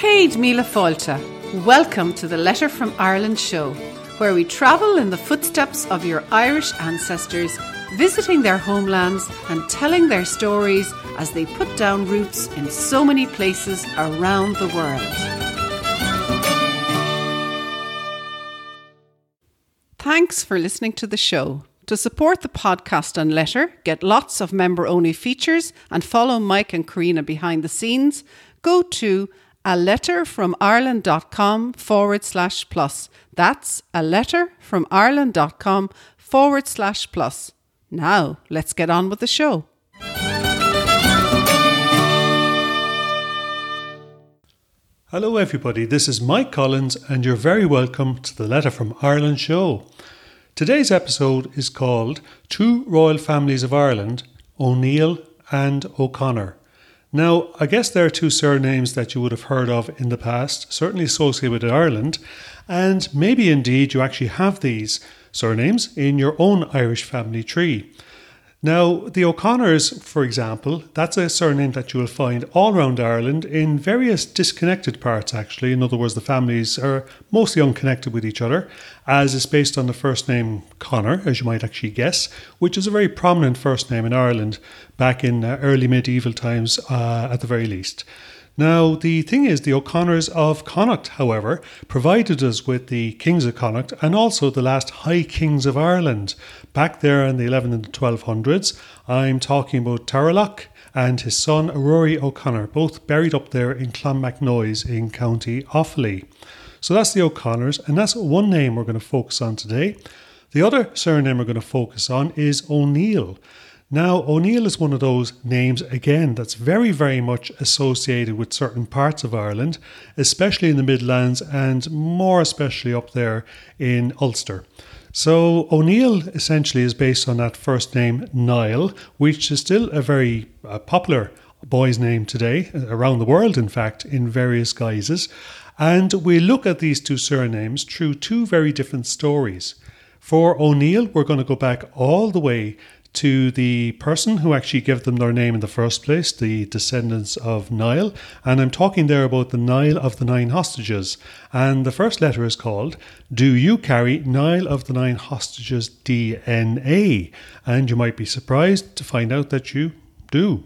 Céad Míle Fáilte. Welcome to the Letter from Ireland show, where we travel in the footsteps of your Irish ancestors, visiting their homelands and telling their stories as they put down roots in so many places around the world. Thanks for listening to the show. To support the podcast and Letter, get lots of member-only features and follow Mike and Karina behind the scenes, go to ALetterfromIreland.com /plus. That's ALetterfromIreland.com /plus. Now, let's get on with the show. Hello everybody, this is Mike Collins and you're very welcome to the Letter from Ireland show. Today's episode is called Two Royal Families of Ireland, O'Neill and O'Connor. Now, I guess there are two surnames that you would have heard of in the past, certainly associated with Ireland, and maybe indeed you actually have these surnames in your own Irish family tree. Now, the O'Connors, for example, that's a surname that you will find all around Ireland in various disconnected parts, actually. In other words, the families are mostly unconnected with each other, as is based on the first name Connor, as you might actually guess, which is a very prominent first name in Ireland back in early medieval times, at the very least. Now, the thing is, the O'Connors of Connacht, however, provided us with the Kings of Connacht and also the last High Kings of Ireland. Back there in the 11th and 1200s, I'm talking about Taralach and his son Rory O'Connor, both buried up there in Clonmacnoise in County Offaly. So that's the O'Connors, and that's one name we're going to focus on today. The other surname we're going to focus on is O'Neill. Now, O'Neill is one of those names, again, that's very, very much associated with certain parts of Ireland, especially in the Midlands and more especially up there in Ulster. So O'Neill essentially is based on that first name, Niall, which is still a very popular boy's name today, around the world, in fact, in various guises. And we look at these two surnames through two very different stories. For O'Neill, we're going to go back all the way to the person who actually gave them their name in the first place, the descendants of Niall. And I'm talking there about the Niall of the Nine Hostages. And the first letter is called, Do You Carry Niall of the Nine Hostages DNA? And you might be surprised to find out that you do.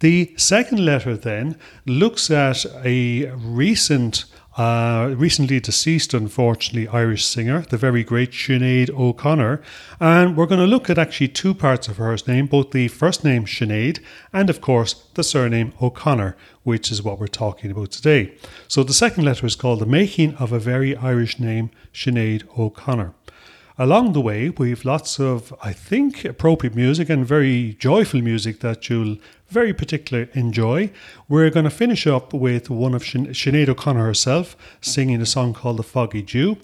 The second letter then looks at a recently deceased, unfortunately, Irish singer, the very great Sinéad O'Connor. And we're going to look at actually two parts of her name, both the first name Sinéad and, of course, the surname O'Connor, which is what we're talking about today. So the second letter is called The Making of a Very Irish Name, Sinéad O'Connor. Along the way, we've lots of, I think, appropriate music and very joyful music that you'll very particularly enjoy. We're going to finish up with one of Sinead O'Connor herself singing a song called The Foggy Dew.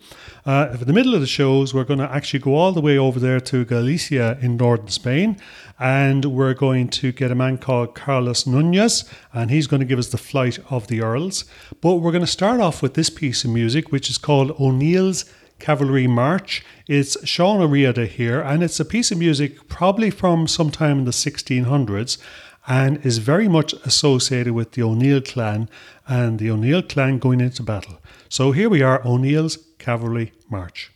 In the middle of the shows, we're going to actually go all the way over there to Galicia in northern Spain. And we're going to get a man called Carlos Núñez, and he's going to give us The Flight of the Earls. But we're going to start off with this piece of music, which is called O'Neill's Cavalry March. It's Seán Ó Riada here, and it's a piece of music probably from sometime in the 1600s and is very much associated with the O'Neill clan and the O'Neill clan going into battle. So here we are, O'Neill's Cavalry March.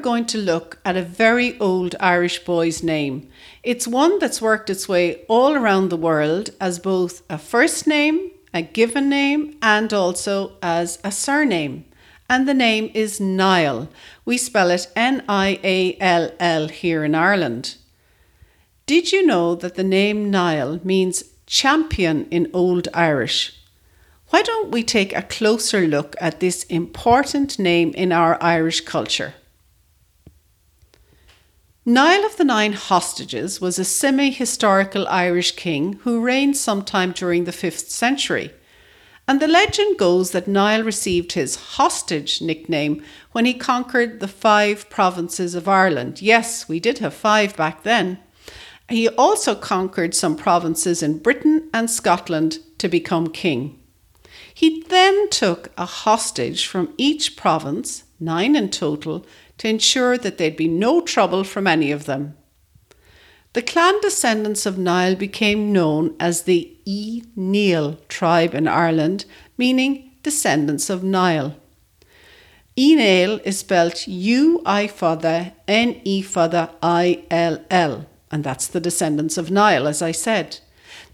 going to look at a very old Irish boy's name. It's one that's worked its way all around the world as both a first name, a given name, and also as a surname. And the name is Niall. We spell it N-I-A-L-L here in Ireland. Did you know that the name Niall means champion in Old Irish? Why don't we take a closer look at this important name in our Irish culture? Niall of the Nine Hostages was a semi-historical Irish king who reigned sometime during the 5th century. And the legend goes that Niall received his hostage nickname when he conquered the 5 provinces of Ireland. Yes, we did have 5 back then. He also conquered some provinces in Britain and Scotland to become king. He then took a hostage from each province, 9 in total, to ensure that there'd be no trouble from any of them. The clan descendants of Niall became known as the Uí Néill tribe in Ireland, meaning descendants of Niall. Uí Néill is spelt U-I father, N-E father, I-L-L, and that's the descendants of Niall, as I said.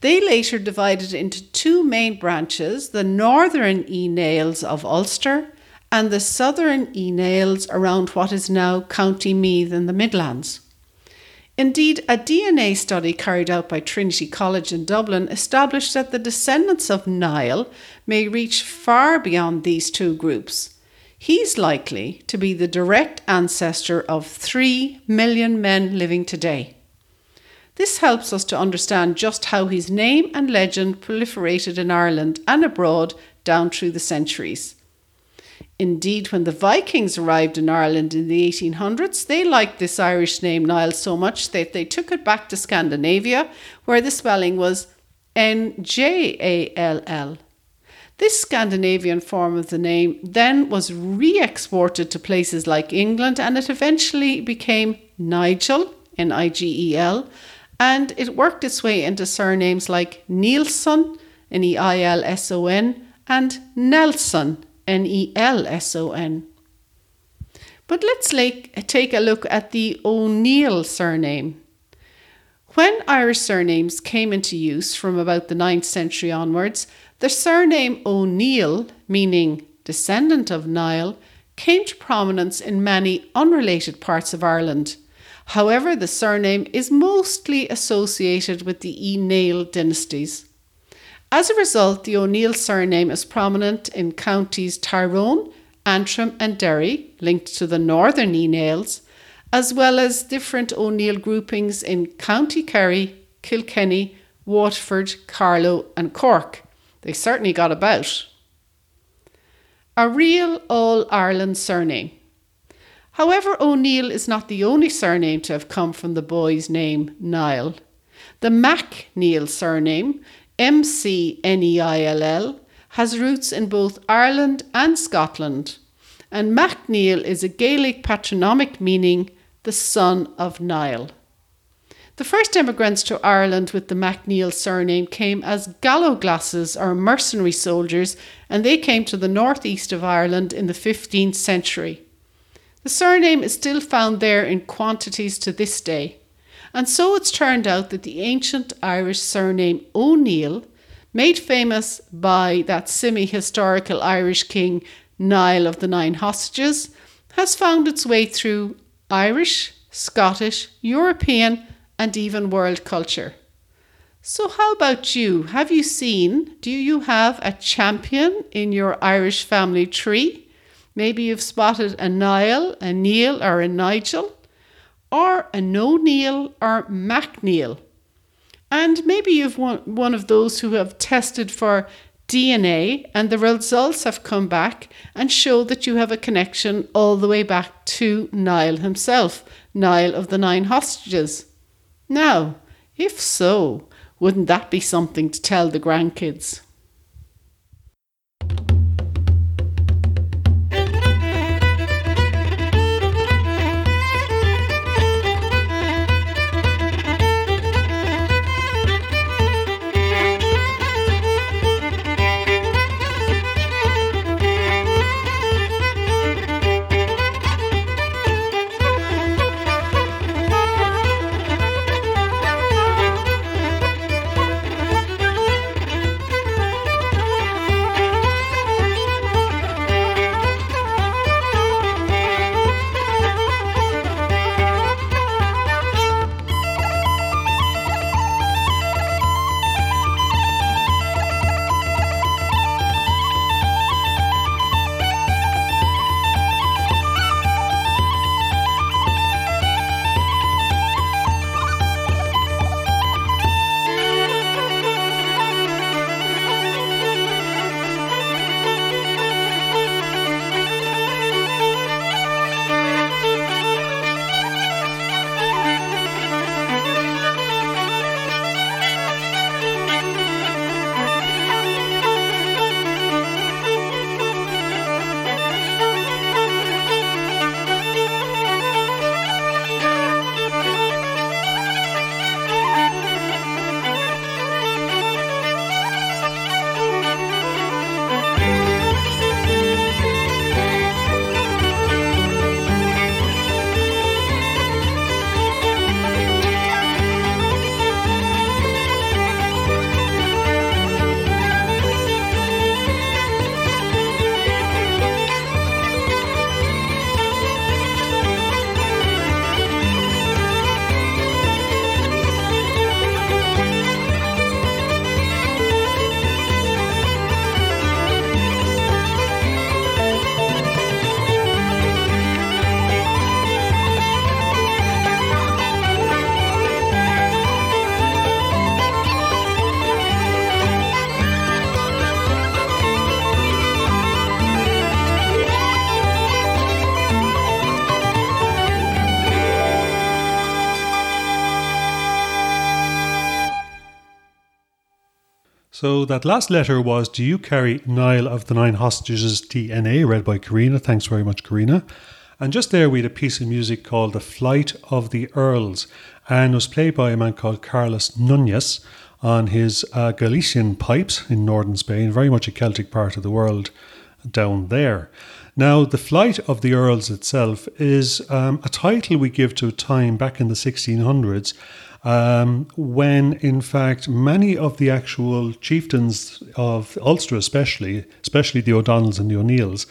They later divided into 2 main branches, the northern Uí Néills of Ulster and the southern Uí Néills around what is now County Meath in the Midlands. Indeed, a DNA study carried out by Trinity College in Dublin established that the descendants of Niall may reach far beyond these 2 groups. He's likely to be the direct ancestor of 3 million men living today. This helps us to understand just how his name and legend proliferated in Ireland and abroad down through the centuries. Indeed, when the Vikings arrived in Ireland in the 1800s, they liked this Irish name Niall so much that they took it back to Scandinavia, where the spelling was N-J-A-L-L. This Scandinavian form of the name then was re-exported to places like England, and it eventually became Nigel, N-I-G-E-L, and it worked its way into surnames like Nielsen, N-E-I-L-S-O-N, and Nelson, N-E-L-S-O-N. But let's take a look at the O'Neill surname. When Irish surnames came into use from about the 9th century onwards, the surname O'Neill, meaning descendant of Niall, came to prominence in many unrelated parts of Ireland. However, the surname is mostly associated with the Uí Néill dynasties. As a result, the O'Neill surname is prominent in counties Tyrone, Antrim and Derry, linked to the northern Uí Néills, as well as different O'Neill groupings in County Kerry, Kilkenny, Waterford, Carlow and Cork. They certainly got about. A real all-Ireland surname. However, O'Neill is not the only surname to have come from the boy's name, Niall. The MacNeill surname, M-C-N-E-I-L-L, has roots in both Ireland and Scotland, and MacNeill is a Gaelic patronymic meaning the son of Niall. The first immigrants to Ireland with the MacNeill surname came as gallowglasses or mercenary soldiers, and they came to the northeast of Ireland in the 15th century. The surname is still found there in quantities to this day, and so it's turned out that the ancient Irish surname O'Neill, made famous by that semi-historical Irish king Niall of the Nine Hostages, has found its way through Irish, Scottish, European and even world culture. So how about you? Have you seen, do you have a champion in your Irish family tree? Maybe you've spotted a Niall, a Neil or a Nigel, or an O'Neill or MacNeill. And maybe you've one of those who have tested for DNA and the results have come back and show that you have a connection all the way back to Niall himself, Niall of the Nine Hostages. Now, if so, wouldn't that be something to tell the grandkids? So that last letter was, do you carry Niall of the Nine Hostages DNA, read by Karina. Thanks very much, Karina. And just there we had a piece of music called The Flight of the Earls, and was played by a man called Carlos Núñez on his Galician pipes in northern Spain, very much a Celtic part of the world down there. Now, The Flight of the Earls itself is a title we give to a time back in the 1600s when, in fact, many of the actual chieftains of Ulster, especially the O'Donnells and the O'Neills,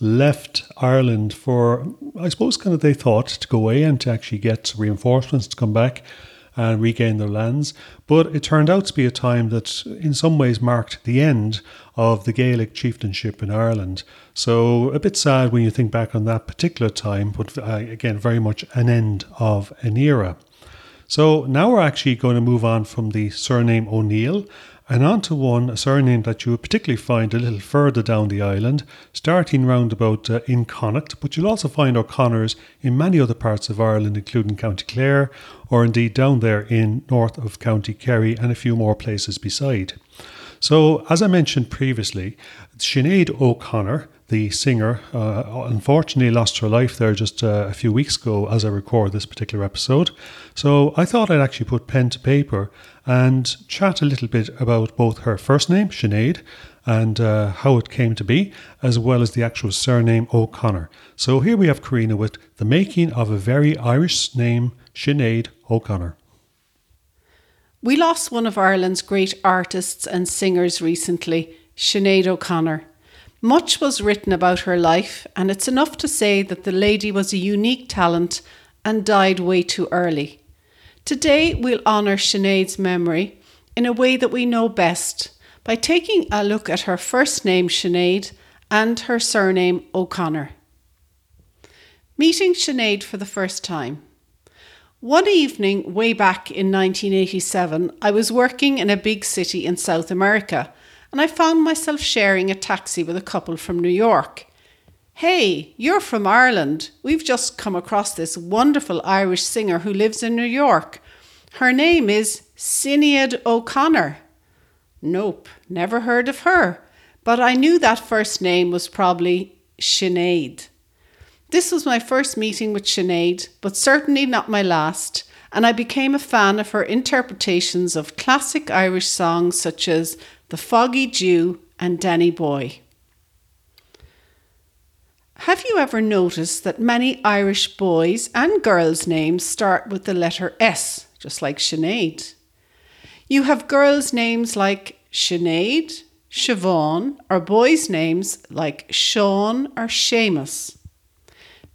left Ireland for, I suppose, kind of, they thought, to go away and to actually get reinforcements to come back and regain their lands. But it turned out to be a time that in some ways marked the end of the Gaelic chieftainship in Ireland. So a bit sad when you think back on that particular time, but again, very much an end of an era. So now we're actually going to move on from the surname O'Neill and on to a surname that you will particularly find a little further down the island, starting round about in Connacht, but you'll also find O'Connors in many other parts of Ireland, including County Clare, or indeed down there in north of County Kerry and a few more places beside. So, as I mentioned previously, Sinéad O'Connor, the singer, unfortunately lost her life there just a few weeks ago as I record this particular episode. So I thought I'd actually put pen to paper and chat a little bit about both her first name, Sinead, and how it came to be, as well as the actual surname O'Connor. So here we have Karina with The Making of a Very Irish Name, Sinead O'Connor. We lost one of Ireland's great artists and singers recently, Sinead O'Connor. Much was written about her life, and it's enough to say that the lady was a unique talent and died way too early. Today we'll honour Sinead's memory in a way that we know best by taking a look at her first name Sinead and her surname O'Connor. Meeting Sinead for the first time. One evening way back in 1987, I was working in a big city in South America, and I found myself sharing a taxi with a couple from New York. Hey, you're from Ireland. We've just come across this wonderful Irish singer who lives in New York. Her name is Sinéad O'Connor. Nope, never heard of her. But I knew that first name was probably Sinead. This was my first meeting with Sinead, but certainly not my last, and I became a fan of her interpretations of classic Irish songs such as The Foggy Dew and Danny Boy. Have you ever noticed that many Irish boys' and girls' names start with the letter S, just like Sinead? You have girls' names like Sinead, Siobhan, or boys' names like Sean or Seamus.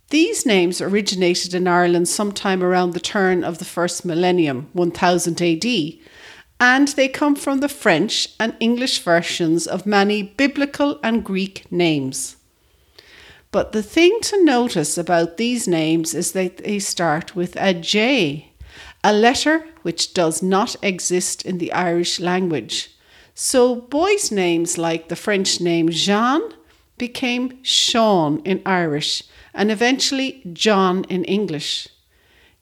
These names originated in Ireland sometime around the turn of the first millennium, 1000 AD, and they come from the French and English versions of many biblical and Greek names. But the thing to notice about these names is that they start with a J, a letter which does not exist in the Irish language. So boys' names like the French name Jean became Sean in Irish and eventually John in English.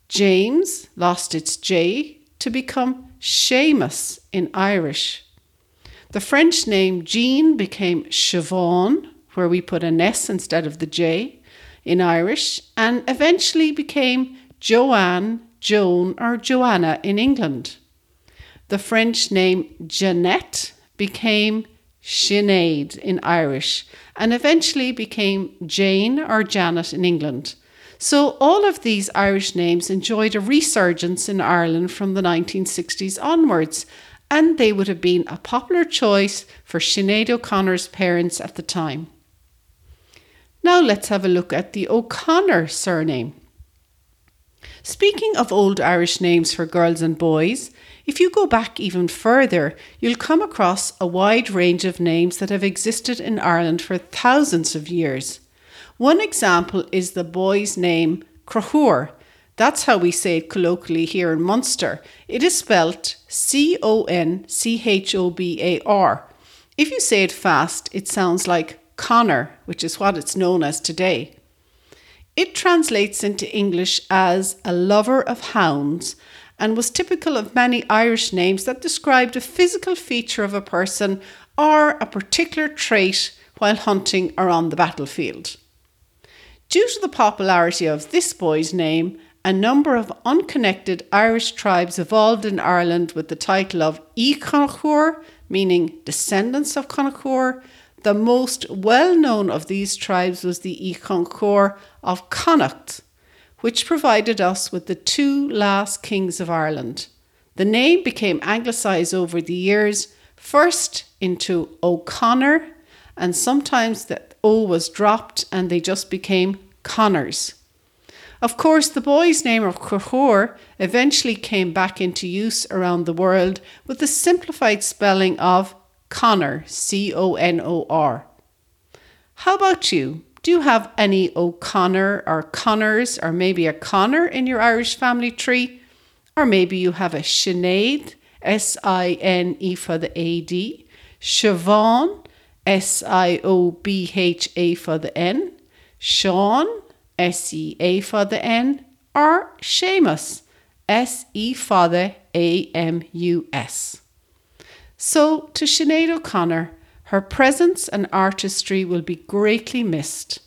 James lost its J to become Seamus in Irish. The French name Jean became Siobhan, where we put an S instead of the J in Irish, and eventually became Joanne, Joan, or Joanna in England. The French name Jeanette became Sinead in Irish, and eventually became Jane or Janet in England. So all of these Irish names enjoyed a resurgence in Ireland from the 1960s onwards, and they would have been a popular choice for Sinead O'Connor's parents at the time. Now let's have a look at the O'Connor surname. Speaking of old Irish names for girls and boys, if you go back even further, you'll come across a wide range of names that have existed in Ireland for thousands of years. One example is the boy's name Crochur. That's how we say it colloquially here in Munster. It is spelt Conchobar. If you say it fast, it sounds like Connor, which is what it's known as today. It translates into English as a lover of hounds and was typical of many Irish names that described a physical feature of a person or a particular trait while hunting or on the battlefield. Due to the popularity of this boy's name, a number of unconnected Irish tribes evolved in Ireland with the title of Uí Néill, meaning descendants of Conchobhar. The most well-known of these tribes was the Uí Néill of Connacht, which provided us with the two last kings of Ireland. The name became anglicised over the years, first into O'Connor, and sometimes the O was dropped and they just became Connors. Of course, the boy's name of Conchobhar eventually came back into use around the world with the simplified spelling of Connor, C-O-N-O-R. How about you? Do you have any O'Connor or Connors or maybe a Connor in your Irish family tree? Or maybe you have a Sinead, S-I-N-E for the A-D, Siobhan, S-I-O-B-H-A for the N, Sean, S-E-A for the N, or Seamus, S-E for the A-M-U-S. So to Sinead O'Connor, her presence and artistry will be greatly missed.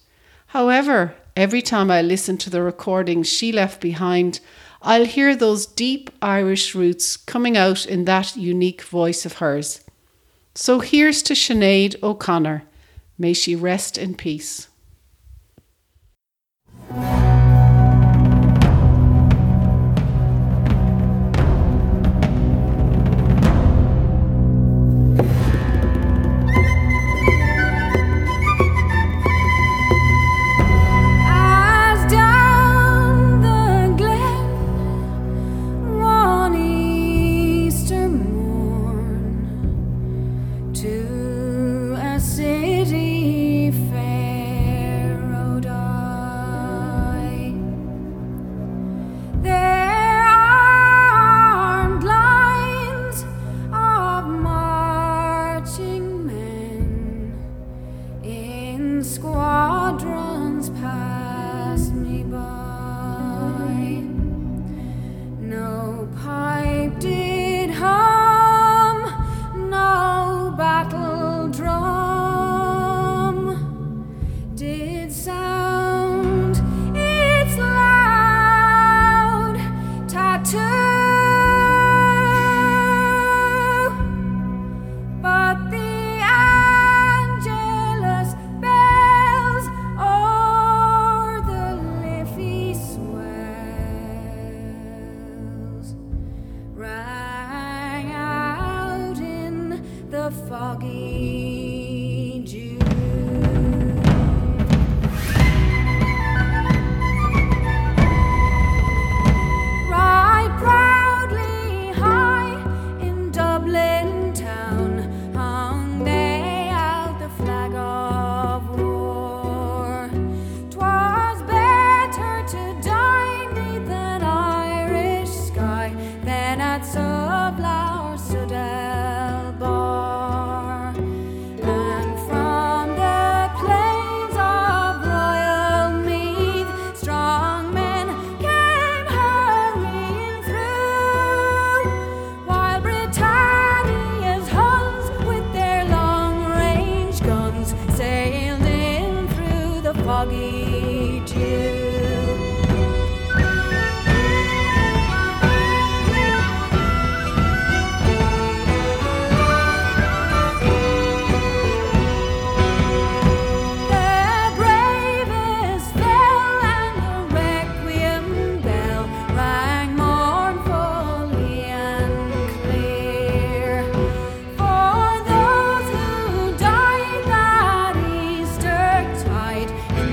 However, every time I listen to the recordings she left behind, I'll hear those deep Irish roots coming out in that unique voice of hers. So here's to Sinead O'Connor. May she rest in peace.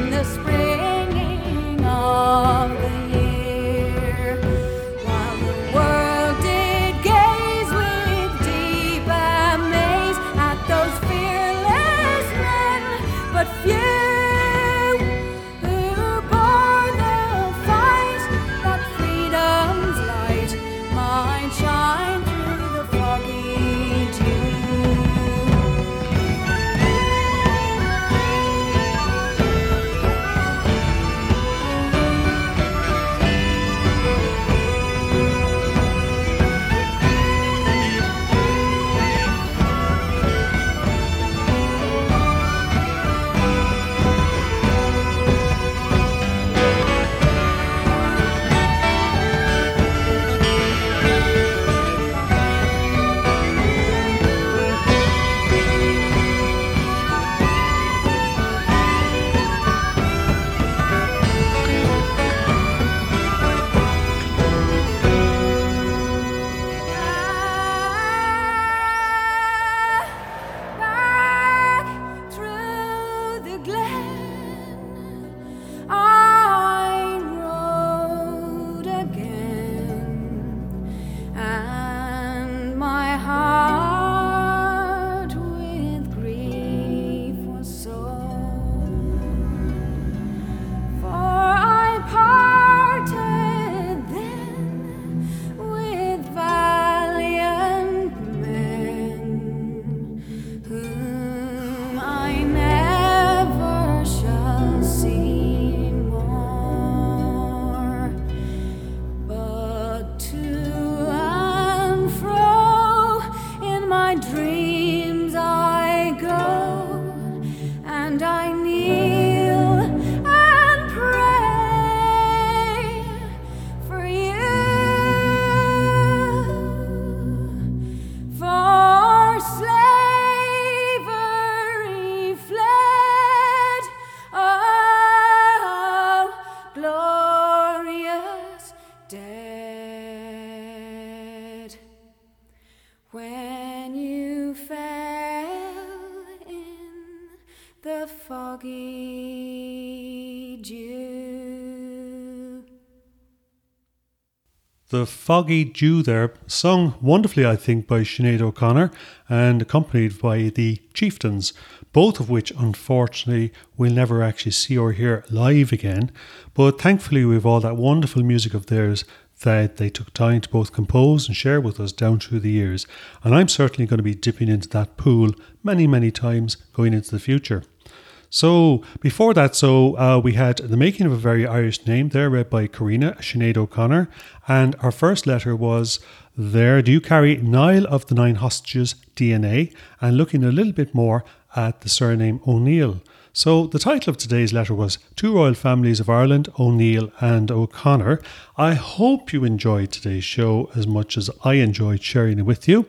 This dreams I go, and I kneel and pray for you. For slavery fled, oh, glorious day. When you fell in the foggy dew. The Foggy Dew there, sung wonderfully, I think, by Sinéad O'Connor and accompanied by the Chieftains, both of which, unfortunately, we'll never actually see or hear live again. But thankfully, we have all that wonderful music of theirs that they took time to both compose and share with us down through the years. And I'm certainly going to be dipping into that pool many, many times going into the future. So before that, we had The Making of a Very Irish Name there, read by Carina, Sinead O'Connor. And our first letter was there, do you carry Niall of the Nine Hostages DNA? And looking a little bit more at the surname O'Neill. So the title of today's letter was Two Royal Families of Ireland, O'Neill and O'Connor. I hope you enjoyed today's show as much as I enjoyed sharing it with you.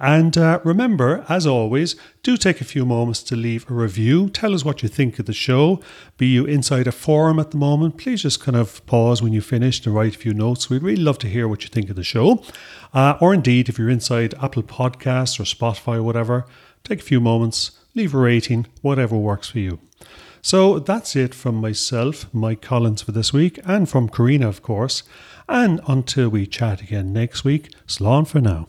And remember, as always, do take a few moments to leave a review. Tell us what you think of the show. Be you inside a forum at the moment, please just kind of pause when you finish and write a few notes. We'd really love to hear what you think of the show. Or indeed, if you're inside Apple Podcasts or Spotify or whatever, take a few moments, leave a rating, whatever works for you. So that's it from myself, Mike Collins, for this week, and from Carina, of course. And until we chat again next week, slán for now.